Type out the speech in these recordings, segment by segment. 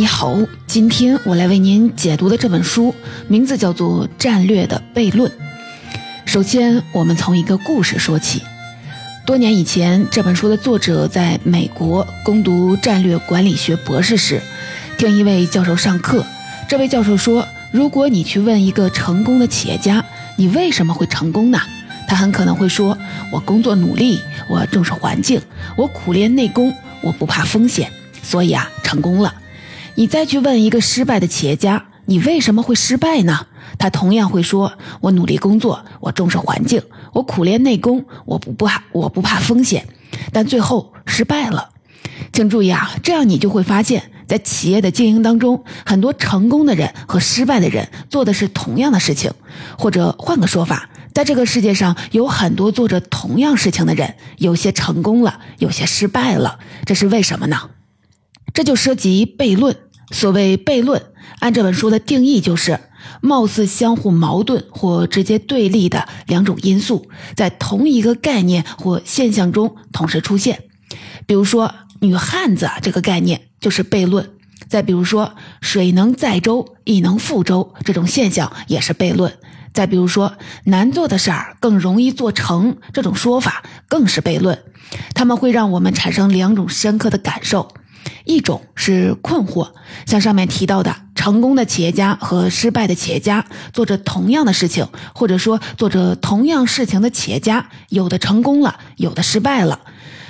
你好，今天我来为您解读的这本书名字叫做《战略的悖论》。首先，我们从一个故事说起。多年以前，这本书的作者在美国攻读战略管理学博士时，听一位教授上课。这位教授说，如果你去问一个成功的企业家，你为什么会成功呢？他很可能会说，我工作努力，我重视环境，我苦练内功，我不怕风险，所以成功了。你再去问一个失败的企业家，你为什么会失败呢？他同样会说，我努力工作，我重视环境，我苦练内功，我不怕风险，但最后失败了。请注意这样你就会发现，在企业的经营当中，很多成功的人和失败的人做的是同样的事情，或者换个说法，在这个世界上有很多做着同样事情的人，有些成功了，有些失败了，这是为什么呢？这就涉及悖论。所谓悖论，按这本书的定义就是貌似相互矛盾或直接对立的两种因素在同一个概念或现象中同时出现。比如说女汉子这个概念就是悖论，再比如说水能载舟亦能覆舟这种现象也是悖论，再比如说难做的事儿更容易做成这种说法更是悖论。它们会让我们产生两种深刻的感受，一种是困惑，像上面提到的成功的企业家和失败的企业家做着同样的事情，或者说做着同样事情的企业家，有的成功了，有的失败了。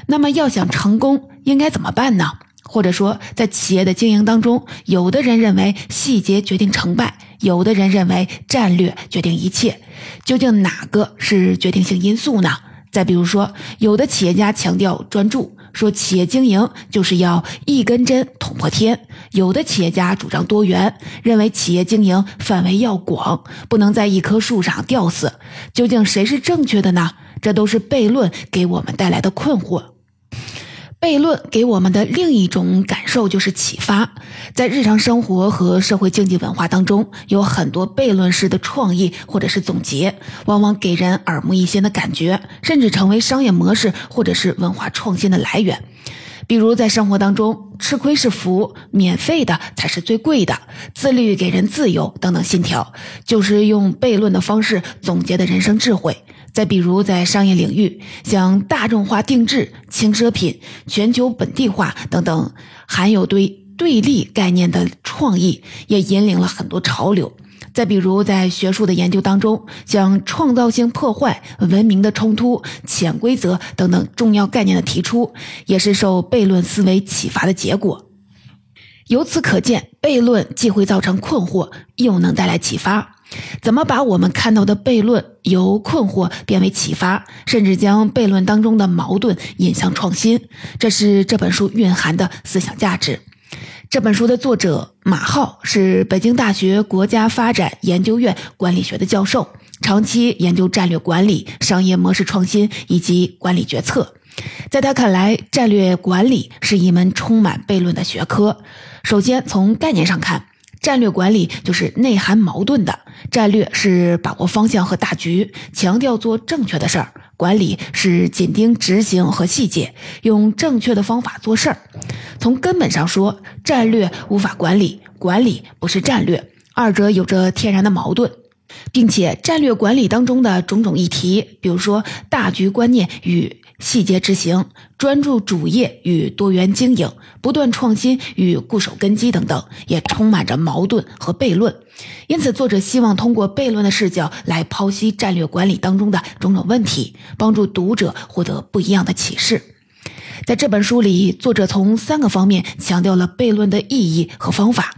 那么要想成功应该怎么办呢？或者说在企业的经营当中，有的人认为细节决定成败，有的人认为战略决定一切，究竟哪个是决定性因素呢？再比如说有的企业家强调专注，说企业经营就是要一根针捅破天，有的企业家主张多元，认为企业经营范围要广，不能在一棵树上吊死。究竟谁是正确的呢？这都是悖论给我们带来的困惑。悖论给我们的另一种感受就是启发。在日常生活和社会经济文化当中，有很多悖论式的创意或者是总结，往往给人耳目一新的感觉，甚至成为商业模式或者是文化创新的来源。比如在生活当中，吃亏是福，免费的才是最贵的，自律给人自由等等信条，就是用悖论的方式总结的人生智慧。再比如在商业领域，像大众化定制、轻奢品、全球本地化等等含有对立概念的创意，也引领了很多潮流。再比如在学术的研究当中，像创造性破坏、文明的冲突、潜规则等等重要概念的提出，也是受悖论思维启发的结果。由此可见，悖论既会造成困惑，又能带来启发。怎么把我们看到的悖论由困惑变为启发，甚至将悖论当中的矛盾引向创新，这是这本书蕴含的思想价值。这本书的作者马浩是北京大学国家发展研究院管理学的教授，长期研究战略管理、商业模式创新以及管理决策。在他看来，战略管理是一门充满悖论的学科。首先从概念上看，战略管理就是内涵矛盾的，战略是把握方向和大局，强调做正确的事儿；管理是紧盯执行和细节，用正确的方法做事儿。从根本上说，战略无法管理，管理不是战略，二者有着天然的矛盾。并且战略管理当中的种种议题，比如说大局观念与细节执行、专注主业与多元经营、不断创新与固守根基等等，也充满着矛盾和悖论。因此作者希望通过悖论的视角来剖析战略管理当中的种种问题，帮助读者获得不一样的启示。在这本书里，作者从3个方面强调了悖论的意义和方法。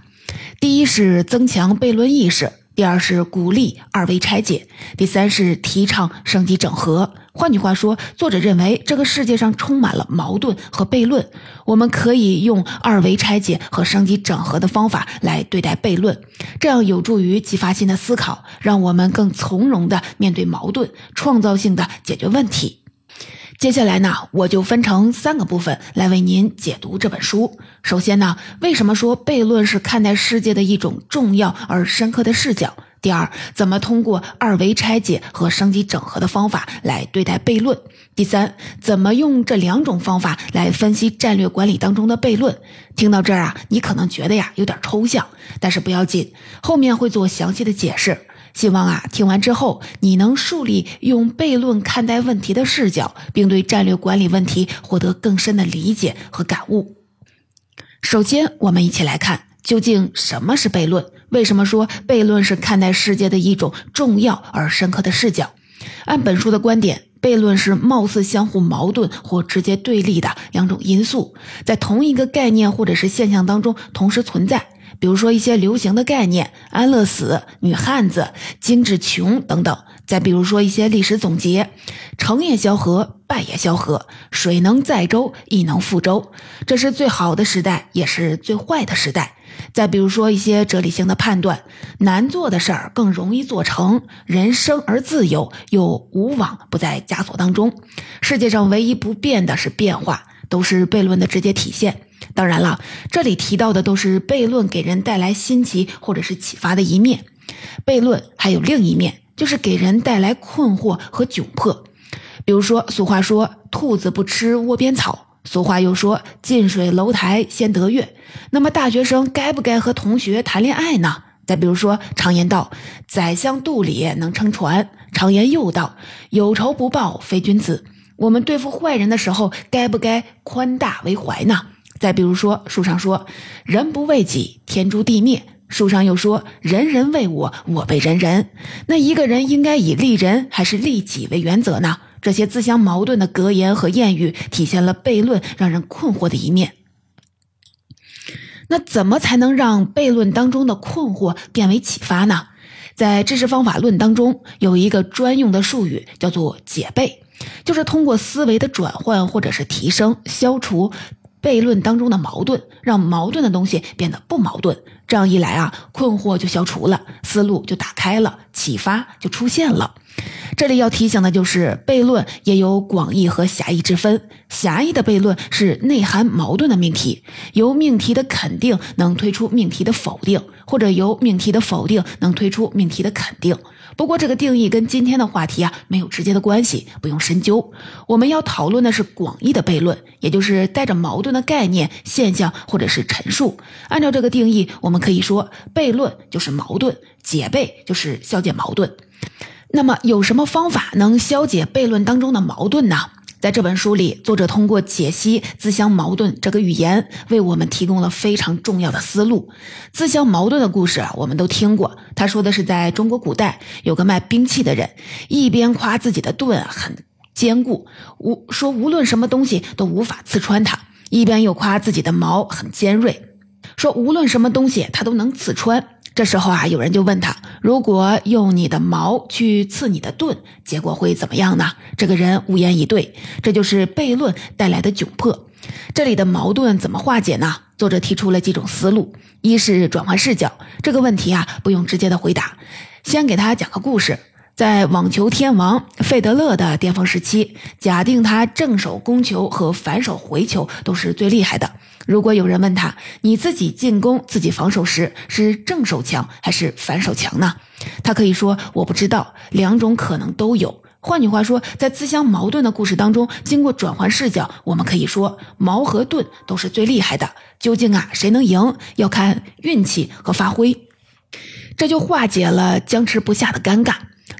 第一是增强悖论意识，第二是鼓励二维拆解，第三是提倡升级整合。换句话说，作者认为这个世界上充满了矛盾和悖论，我们可以用二维拆解和升级整合的方法来对待悖论，这样有助于激发新的思考，让我们更从容地面对矛盾，创造性地解决问题。接下来呢，我就分成3个部分来为您解读这本书。首先呢，为什么说悖论是看待世界的一种重要而深刻的视角？第二，怎么通过二维拆解和升级整合的方法来对待悖论。第三，怎么用这两种方法来分析战略管理当中的悖论。听到这儿啊，你可能觉得有点抽象，但是不要紧，后面会做详细的解释。希望听完之后你能树立用悖论看待问题的视角，并对战略管理问题获得更深的理解和感悟。首先，我们一起来看究竟什么是悖论？为什么说悖论是看待世界的一种重要而深刻的视角？按本书的观点，悖论是貌似相互矛盾或直接对立的两种因素，在同一个概念或者是现象当中同时存在。比如说一些流行的概念，安乐死、女汉子、金志琼等等。再比如说一些历史总结，成也萧何，败也萧何，水能载舟，亦能覆舟。这是最好的时代，也是最坏的时代。再比如说一些哲理性的判断，难做的事儿更容易做成，人生而自由，又无往不在枷锁当中。世界上唯一不变的是变化，都是悖论的直接体现。当然了，这里提到的都是悖论给人带来新奇或者是启发的一面。悖论还有另一面，就是给人带来困惑和窘迫。比如说，俗话说兔子不吃窝边草，俗话又说近水楼台先得月。那么大学生该不该和同学谈恋爱呢？再比如说，常言道宰相肚里能撑船，常言又道有仇不报非君子。我们对付坏人的时候，该不该宽大为怀呢？再比如说，书上说人不为己，天诛地灭，书上又说人人为我，我为人人。那一个人应该以利人还是利己为原则呢？这些自相矛盾的格言和谚语体现了悖论让人困惑的一面。那怎么才能让悖论当中的困惑变为启发呢？在知识方法论当中有一个专用的术语，叫做解悖，就是通过思维的转换或者是提升，消除悖论当中的矛盾，让矛盾的东西变得不矛盾。这样一来困惑就消除了，思路就打开了，启发就出现了。这里要提醒的就是，悖论也有广义和狭义之分。狭义的悖论是内涵矛盾的命题，由命题的肯定能推出命题的否定，或者由命题的否定能推出命题的肯定。不过这个定义跟今天的话题没有直接的关系，不用深究。我们要讨论的是广义的悖论，也就是带着矛盾的概念、现象或者是陈述。按照这个定义，我们可以说悖论就是矛盾，解悖就是消解矛盾。那么有什么方法能消解悖论当中的矛盾呢？在这本书里，作者通过解析自相矛盾这个语言，为我们提供了非常重要的思路。自相矛盾的故事我们都听过，他说的是在中国古代有个卖兵器的人，一边夸自己的盾很坚固，说无论什么东西都无法刺穿它，一边又夸自己的矛很尖锐，说无论什么东西它都能刺穿。这时候有人就问他，如果用你的矛去刺你的盾，结果会怎么样呢？这个人无言以对，这就是悖论带来的窘迫。这里的矛盾怎么化解呢？作者提出了几种思路。一是转换视角，这个问题不用直接的回答，先给他讲个故事。在网球天王费德勒的巅峰时期，假定他正手攻球和反手回球都是最厉害的。如果有人问他，你自己进攻自己防守时是正手强还是反手强呢？他可以说我不知道，两种可能都有。换句话说，在自相矛盾的故事当中，经过转换视角，我们可以说矛和盾都是最厉害的，究竟谁能赢，要看运气和发挥。这就化解了僵持不下的尴尬。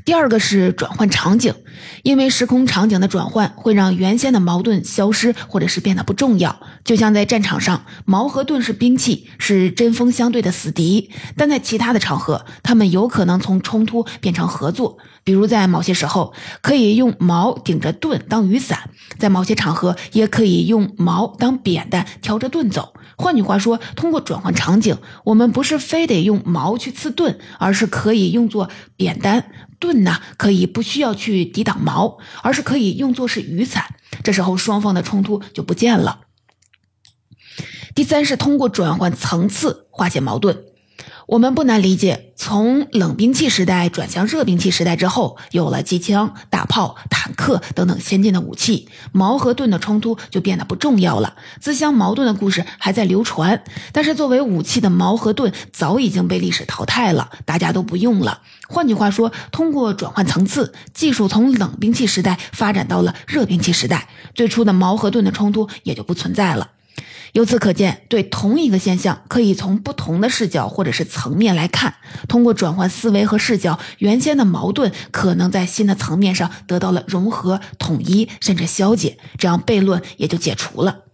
第二个是转换场景，因为时空场景的转换会让原先的矛盾消失或者是变得不重要。就像在战场上，矛和盾是兵器，是针锋相对的死敌，但在其他的场合，他们有可能从冲突变成合作。比如在某些时候可以用矛顶着盾当雨伞，在某些场合也可以用矛当扁担挑着盾走。换句话说，通过转换场景，我们不是非得用矛去刺盾，而是可以用作扁担，盾可以不需要去抵挡矛，而是可以用作是雨伞。这时候双方的冲突就不见了。第三是通过转换层次化解矛盾。我们不难理解，从冷兵器时代转向热兵器时代之后，有了机枪、大炮、坦克等等先进的武器，矛和盾的冲突就变得不重要了。自相矛盾的故事还在流传，但是作为武器的矛和盾早已经被历史淘汰了，大家都不用了。换句话说，通过转换层次，技术从冷兵器时代发展到了热兵器时代，最初的矛和盾的冲突也就不存在了。由此可见，对同一个现象可以从不同的视角或者是层面来看，通过转换思维和视角，原先的矛盾可能在新的层面上得到了融合、统一甚至消解，这样悖论也就解除了。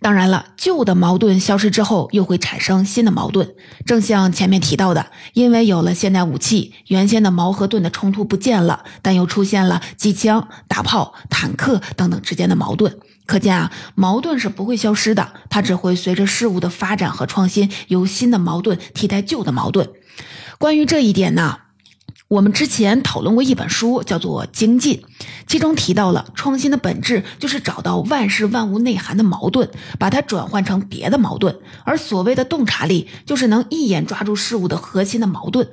当然了，旧的矛盾消失之后又会产生新的矛盾，正像前面提到的，因为有了现代武器，原先的矛和盾的冲突不见了，但又出现了机枪、大炮、坦克等等之间的矛盾。可见啊，矛盾是不会消失的，它只会随着事物的发展和创新，由新的矛盾替代旧的矛盾。关于这一点呢，我们之前讨论过一本书，叫做《精进》，其中提到了创新的本质就是找到万事万物内涵的矛盾，把它转换成别的矛盾，而所谓的洞察力就是能一眼抓住事物的核心的矛盾。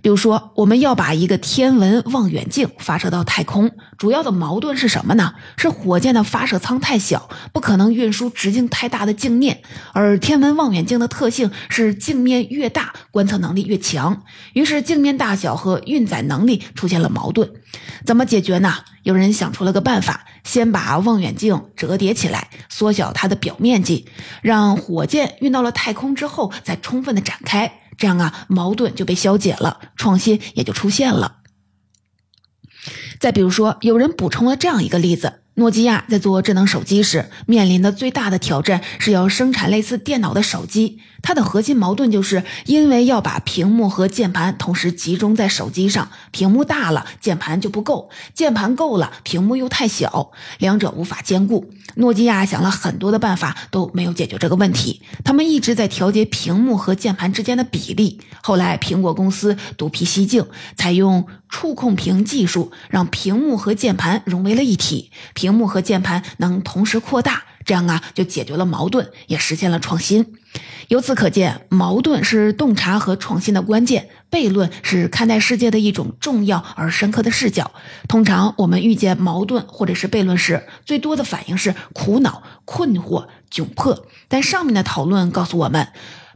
比如说，我们要把一个天文望远镜发射到太空，主要的矛盾是什么呢？是火箭的发射舱太小，不可能运输直径太大的镜面，而天文望远镜的特性是镜面越大，观测能力越强，于是镜面大小和运载能力出现了矛盾。怎么解决呢？有人想出了个办法，先把望远镜折叠起来，缩小它的表面积，让火箭运到了太空之后再充分的展开，这样啊，矛盾就被消解了，创新也就出现了。再比如说，有人补充了这样一个例子，诺基亚在做智能手机时，面临的最大的挑战是要生产类似电脑的手机，它的核心矛盾就是因为要把屏幕和键盘同时集中在手机上，屏幕大了键盘就不够，键盘够了屏幕又太小，两者无法兼顾。诺基亚想了很多的办法都没有解决这个问题，他们一直在调节屏幕和键盘之间的比例，后来苹果公司独辟蹊径，采用触控屏技术，让屏幕和键盘融为了一体，屏幕和键盘能同时扩大，这样啊就解决了矛盾，也实现了创新。由此可见，矛盾是洞察和创新的关键，悖论是看待世界的一种重要而深刻的视角。通常我们遇见矛盾或者是悖论时，最多的反应是苦恼、困惑、窘迫，但上面的讨论告诉我们，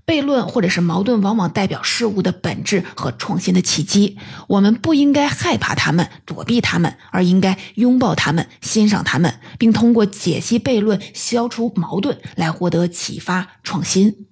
悖论或者是矛盾往往代表事物的本质和创新的契机，我们不应该害怕它们、躲避它们，而应该拥抱它们、欣赏它们，并通过解析悖论、消除矛盾来获得启发、创新。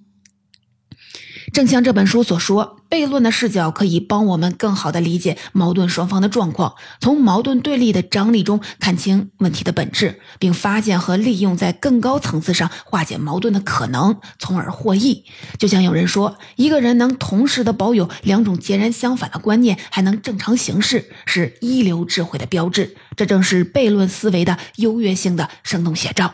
正像这本书所说，悖论的视角可以帮我们更好地理解矛盾双方的状况，从矛盾对立的张力中看清问题的本质，并发现和利用在更高层次上化解矛盾的可能，从而获益。就像有人说，一个人能同时地保有两种截然相反的观念，还能正常行事，是一流智慧的标志，这正是悖论思维的优越性的生动写照。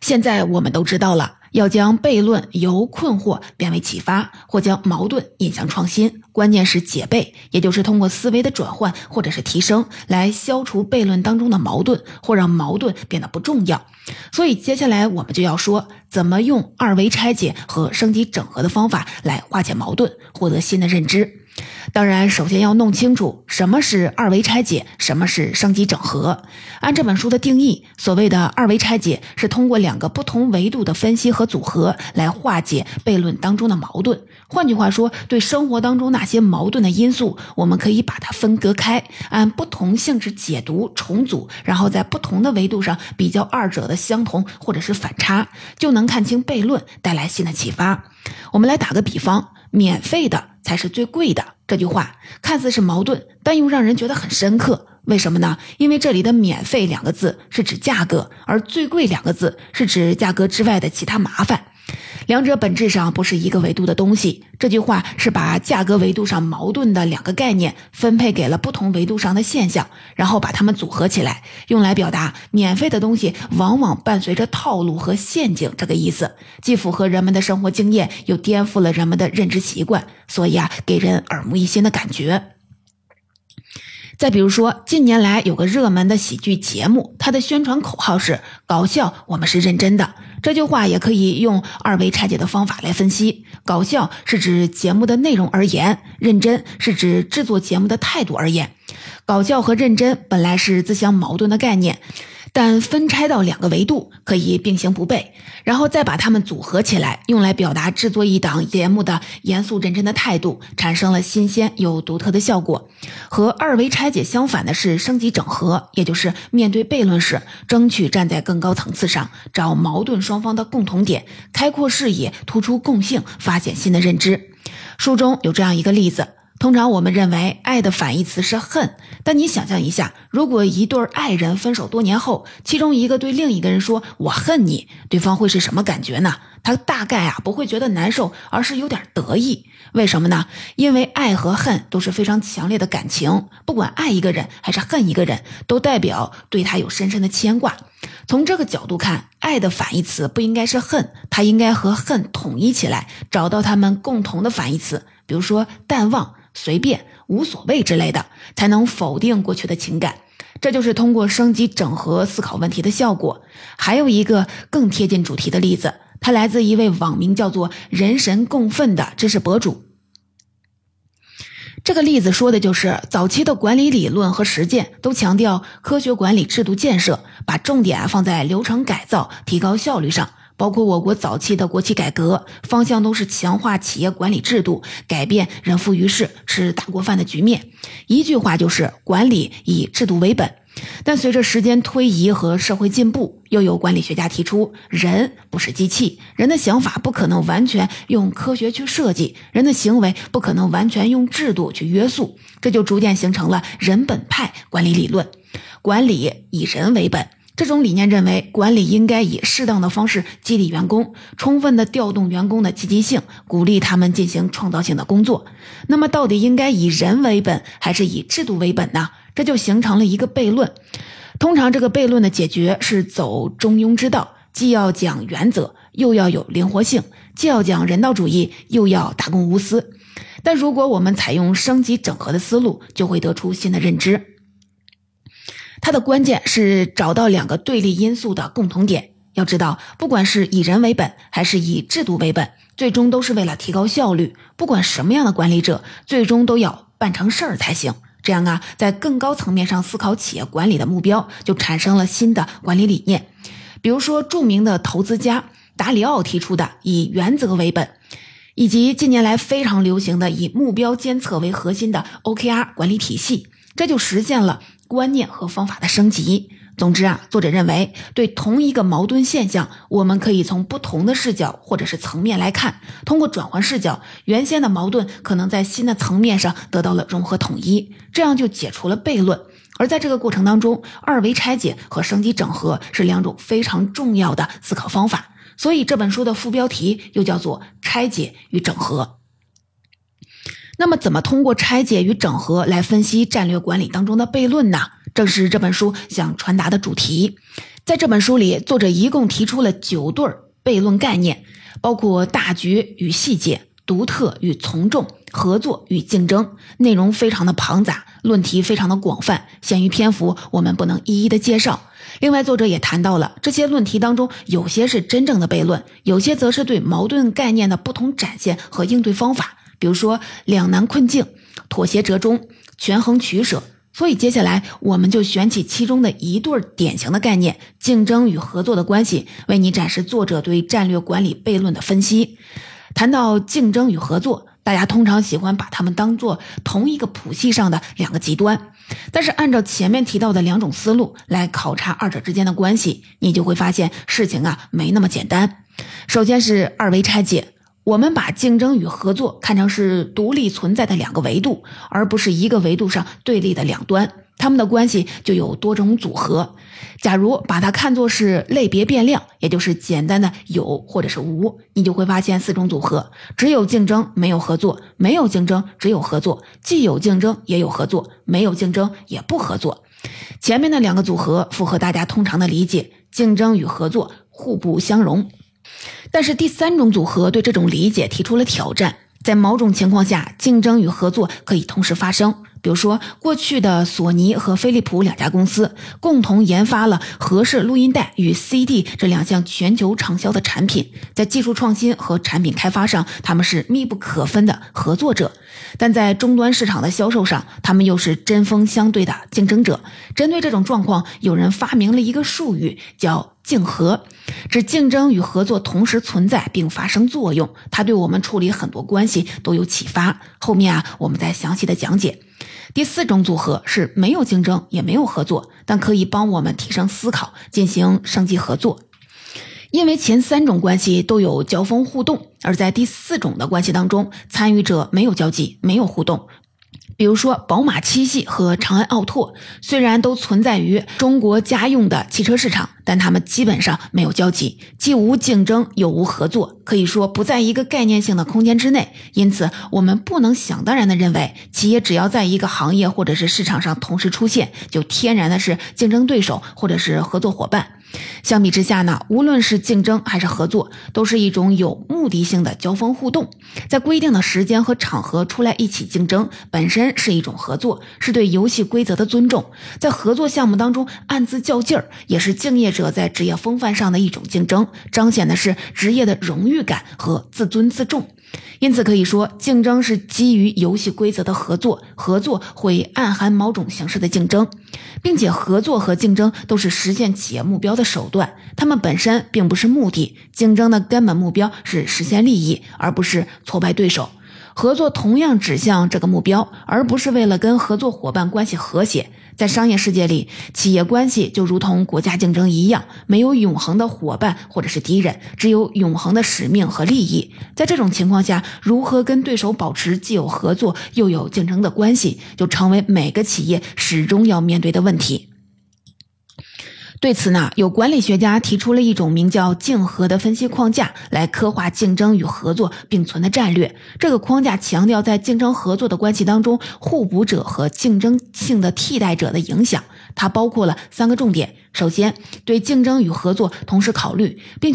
现在我们都知道了，要将悖论由困惑变为启发，或将矛盾引向创新，关键是解悖，也就是通过思维的转换或者是提升来消除悖论当中的矛盾，或让矛盾变得不重要。所以接下来我们就要说，怎么用二维拆解和升级整合的方法来化解矛盾，获得新的认知。当然，首先要弄清楚什么是二维拆解，什么是升级整合。按这本书的定义，所谓的二维拆解是通过两个不同维度的分析和组合来化解悖论当中的矛盾。换句话说，对生活当中那些矛盾的因素，我们可以把它分隔开，按不同性质解读、重组，然后在不同的维度上比较二者的相同或者是反差，就能看清悖论，带来新的启发。我们来打个比方，免费的才是最贵的，这句话看似是矛盾，但又让人觉得很深刻。为什么呢？因为这里的免费两个字是指价格，而最贵两个字是指价格之外的其他麻烦，两者本质上不是一个维度的东西。这句话是把价格维度上矛盾的两个概念分配给了不同维度上的现象，然后把它们组合起来，用来表达免费的东西往往伴随着套路和陷阱这个意思，既符合人们的生活经验，又颠覆了人们的认知习惯，所以啊，给人耳目一新的感觉。再比如说，近年来有个热门的喜剧节目，它的宣传口号是搞笑我们是认真的。这句话也可以用二维拆解的方法来分析，搞笑是指节目的内容而言，认真是指制作节目的态度而言。搞笑和认真本来是自相矛盾的概念，但分拆到两个维度可以并行不悖，然后再把它们组合起来，用来表达制作一档节目的严肃认真的态度，产生了新鲜又独特的效果。和二维拆解相反的是升级整合，也就是面对悖论时争取站在更高层次上，找矛盾双方的共同点，开阔视野，突出共性，发现新的认知。书中有这样一个例子，通常我们认为爱的反义词是恨，但你想象一下，如果一对爱人分手多年后，其中一个对另一个人说我恨你，对方会是什么感觉呢？他大概不会觉得难受，而是有点得意。为什么呢？因为爱和恨都是非常强烈的感情，不管爱一个人还是恨一个人，都代表对他有深深的牵挂。从这个角度看，爱的反义词不应该是恨，它应该和恨统一起来，找到他们共同的反义词，比如说淡忘、随便、无所谓之类的，才能否定过去的情感。这就是通过升级整合思考问题的效果。还有一个更贴近主题的例子，它来自一位网名叫做人神共愤的知识博主。这个例子说的就是早期的管理理论和实践都强调科学管理制度建设，把重点放在流程改造、提高效率上。包括我国早期的国企改革方向都是强化企业管理制度，改变人浮于事、吃大锅饭的局面。一句话就是管理以制度为本。但随着时间推移和社会进步，又有管理学家提出，人不是机器，人的想法不可能完全用科学去设计，人的行为不可能完全用制度去约束，这就逐渐形成了人本派管理理论，管理以人为本。这种理念认为，管理应该以适当的方式激励员工，充分的调动员工的积极性，鼓励他们进行创造性的工作。那么到底应该以人为本还是以制度为本呢？这就形成了一个悖论。通常这个悖论的解决是走中庸之道，既要讲原则，又要有灵活性，既要讲人道主义，又要大公无私。但如果我们采用升级整合的思路，就会得出新的认知。它的关键是找到两个对立因素的共同点。要知道，不管是以人为本还是以制度为本，最终都是为了提高效率。不管什么样的管理者，最终都要办成事儿才行。这样在更高层面上思考企业管理的目标，就产生了新的管理理念。比如说，著名的投资家达里奥提出的以原则为本，以及近年来非常流行的以目标监测为核心的 OKR 管理体系，这就实现了观念和方法的升级。总之作者认为，对同一个矛盾现象，我们可以从不同的视角或者是层面来看，通过转换视角，原先的矛盾可能在新的层面上得到了融合统一，这样就解除了悖论。而在这个过程当中，二维拆解和升级整合是两种非常重要的思考方法，所以这本书的副标题又叫做拆解与整合。那么怎么通过拆解与整合来分析战略管理当中的悖论呢？正是这本书想传达的主题。在这本书里，作者一共提出了9对悖论概念，包括大局与细节、独特与从众、合作与竞争，内容非常的庞杂，论题非常的广泛，限于篇幅我们不能一一的介绍。另外，作者也谈到了这些论题当中，有些是真正的悖论，有些则是对矛盾概念的不同展现和应对方法，比如说两难困境、妥协折中、权衡取舍。所以接下来我们就选起其中的一对典型的概念，竞争与合作的关系，为你展示作者对战略管理悖论的分析。谈到竞争与合作，大家通常喜欢把它们当作同一个谱系上的两个极端，但是按照前面提到的两种思路来考察二者之间的关系，你就会发现事情没那么简单。首先是二维拆解，我们把竞争与合作看成是独立存在的两个维度，而不是一个维度上对立的两端，它们的关系就有多种组合。假如把它看作是类别变量，也就是简单的有或者是无，你就会发现4种组合，只有竞争没有合作，没有竞争只有合作，既有竞争也有合作，没有竞争也不合作。前面的两个组合符合大家通常的理解，竞争与合作互不相容。但是第3种组合对这种理解提出了挑战，在某种情况下，竞争与合作可以同时发生，比如说过去的索尼和飞利浦两家公司共同研发了合适录音带与 CD 这两项全球畅销的产品，在技术创新和产品开发上他们是密不可分的合作者，但在终端市场的销售上他们又是针锋相对的竞争者。针对这种状况，有人发明了一个术语叫竞合，指竞争与合作同时存在并发生作用，它对我们处理很多关系都有启发，后面我们再详细的讲解。第四种组合是没有竞争也没有合作，但可以帮我们提升思考，进行升级合作。因为前三种关系都有交锋互动，而在第四种的关系当中，参与者没有交集，没有互动。比如说宝马七系和长安奥拓，虽然都存在于中国家用的汽车市场，但他们基本上没有交集，既无竞争又无合作，可以说不在一个概念性的空间之内。因此我们不能想当然地认为企业只要在一个行业或者是市场上同时出现，就天然的是竞争对手或者是合作伙伴。相比之下呢，无论是竞争还是合作，都是一种有目的性的交锋互动，在规定的时间和场合出来一起竞争，本身是一种合作，是对游戏规则的尊重。在合作项目当中暗自较劲儿，也是敬业者在职业风范上的一种竞争，彰显的是职业的荣誉感和自尊自重。因此可以说，竞争是基于游戏规则的合作，合作会暗含某种形式的竞争，并且合作和竞争都是实现企业目标的手段，它们本身并不是目的。竞争的根本目标是实现利益，而不是挫败对手。合作同样指向这个目标，而不是为了跟合作伙伴关系和谐。在商业世界里，企业关系就如同国家竞争一样，没有永恒的伙伴或者是敌人，只有永恒的使命和利益。在这种情况下，如何跟对手保持既有合作又有竞争的关系，就成为每个企业始终要面对的问题。对此呢，有管理学家提出了一种名叫竞合的分析框架，来刻画竞争与合作并存的战略。这个框架强调在竞争合作的关系当中，互补者和竞争性的替代者的影响。它包括了三个重点。首先，对竞争与合作同时考虑，并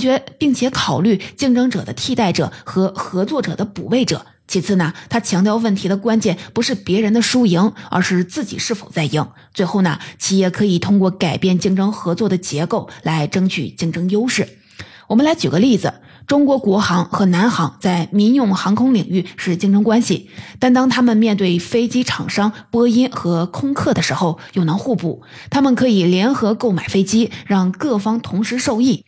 且考虑竞争者的替代者和合作者的补位者。其次呢，他强调问题的关键不是别人的输赢，而是自己是否在赢。最后呢，企业可以通过改变竞争合作的结构来争取竞争优势。我们来举个例子，中国国航和南航在民用航空领域是竞争关系，但当他们面对飞机厂商波音和空客的时候，又能互补。他们可以联合购买飞机，让各方同时受益。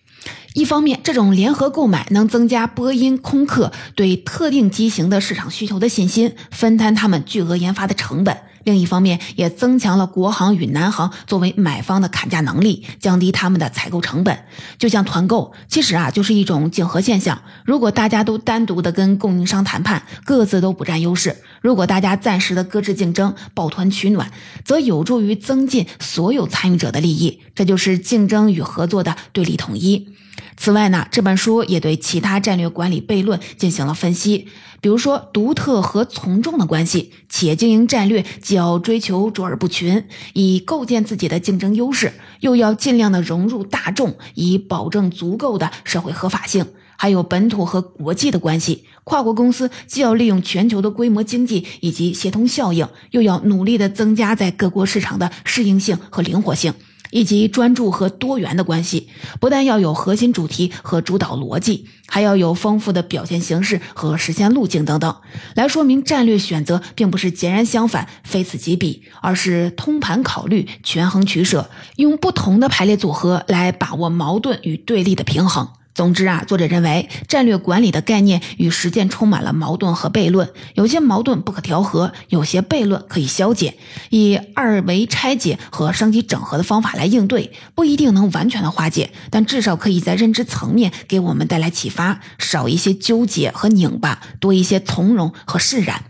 一方面，这种联合购买能增加波音、空客对特定机型的市场需求的信心，分摊他们巨额研发的成本；另一方面，也增强了国航与南航作为买方的砍价能力，降低他们的采购成本。就像团购，其实就是一种竞合现象。如果大家都单独的跟供应商谈判，各自都不占优势；如果大家暂时的搁置竞争，抱团取暖，则有助于增进所有参与者的利益。这就是竞争与合作的对立统一。此外呢，这本书也对其他战略管理悖论进行了分析，比如说独特和从众的关系。企业经营战略既要追求卓尔不群，以构建自己的竞争优势，又要尽量的融入大众，以保证足够的社会合法性。还有本土和国际的关系，跨国公司既要利用全球的规模经济以及协同效应，又要努力的增加在各国市场的适应性和灵活性，以及专注和多元的关系，不但要有核心主题和主导逻辑，还要有丰富的表现形式和实现路径等等，来说明战略选择并不是截然相反、非此即彼，而是通盘考虑、权衡取舍，用不同的排列组合来把握矛盾与对立的平衡。总之作者认为，战略管理的概念与实践充满了矛盾和悖论，有些矛盾不可调和，有些悖论可以消解，以二维拆解和升级整合的方法来应对，不一定能完全的化解，但至少可以在认知层面给我们带来启发，少一些纠结和拧巴，多一些从容和释然。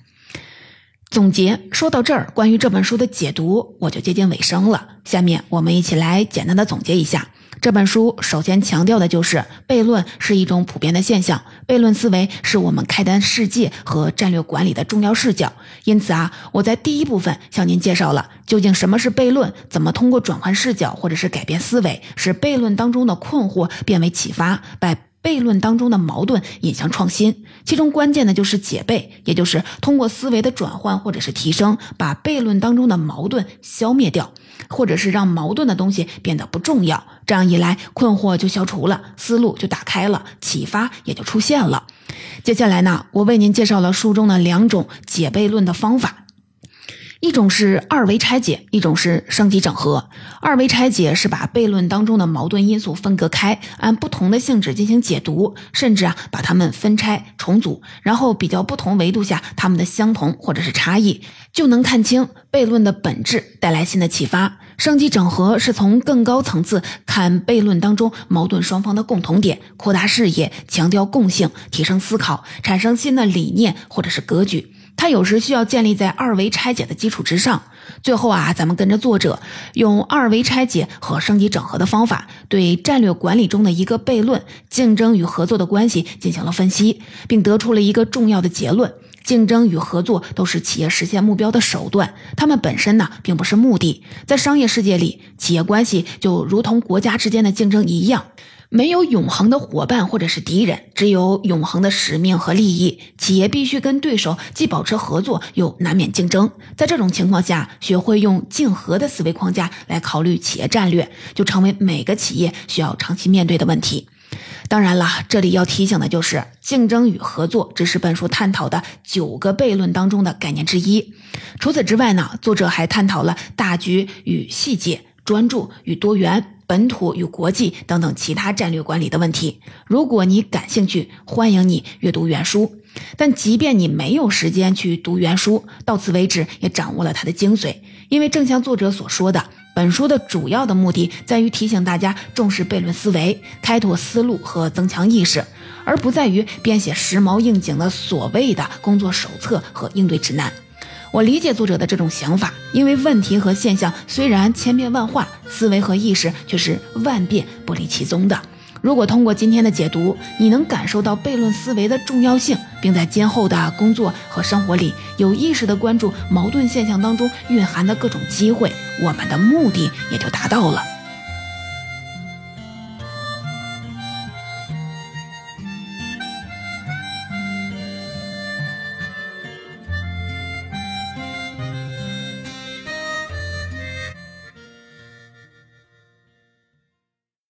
总结说到这儿，关于这本书的解读我就接近尾声了。下面我们一起来简单的总结一下。这本书首先强调的就是悖论是一种普遍的现象，悖论思维是我们开展世界和战略管理的重要视角。因此我在第一部分向您介绍了究竟什么是悖论，怎么通过转换视角或者是改变思维，使悖论当中的困惑变为启发，悖论当中的矛盾引向创新，其中关键的就是解悖，也就是通过思维的转换或者是提升，把悖论当中的矛盾消灭掉，或者是让矛盾的东西变得不重要。这样一来，困惑就消除了，思路就打开了，启发也就出现了。接下来呢，我为您介绍了书中的两种解悖论的方法。一种是二维拆解，一种是升级整合。二维拆解是把悖论当中的矛盾因素分隔开，按不同的性质进行解读，甚至把它们分拆重组，然后比较不同维度下它们的相同或者是差异，就能看清悖论的本质，带来新的启发。升级整合是从更高层次看悖论当中矛盾双方的共同点，扩大视野，强调共性，提升思考，产生新的理念或者是格局。它有时需要建立在二维拆解的基础之上。最后咱们跟着作者用二维拆解和升级整合的方法，对战略管理中的一个悖论竞争与合作的关系进行了分析，并得出了一个重要的结论：竞争与合作都是企业实现目标的手段，它们本身并不是目的。在商业世界里，企业关系就如同国家之间的竞争一样，没有永恒的伙伴或者是敌人，只有永恒的使命和利益。企业必须跟对手既保持合作，又难免竞争。在这种情况下，学会用竞合的思维框架来考虑企业战略，就成为每个企业需要长期面对的问题。当然了，这里要提醒的就是，竞争与合作只是本书探讨的9个悖论当中的概念之一。除此之外呢，作者还探讨了大局与细节、专注与多元、本土与国际等等其他战略管理的问题。如果你感兴趣，欢迎你阅读原书。但即便你没有时间去读原书，到此为止也掌握了它的精髓。因为正像作者所说的，本书的主要的目的在于提醒大家重视悖论思维，开拓思路和增强意识，而不在于编写时髦应景的所谓的工作手册和应对指南。我理解作者的这种想法，因为问题和现象虽然千变万化，思维和意识却是万变不离其宗的。如果通过今天的解读，你能感受到悖论思维的重要性，并在今后的工作和生活里有意识地关注矛盾现象当中蕴含的各种机会，我们的目的也就达到了。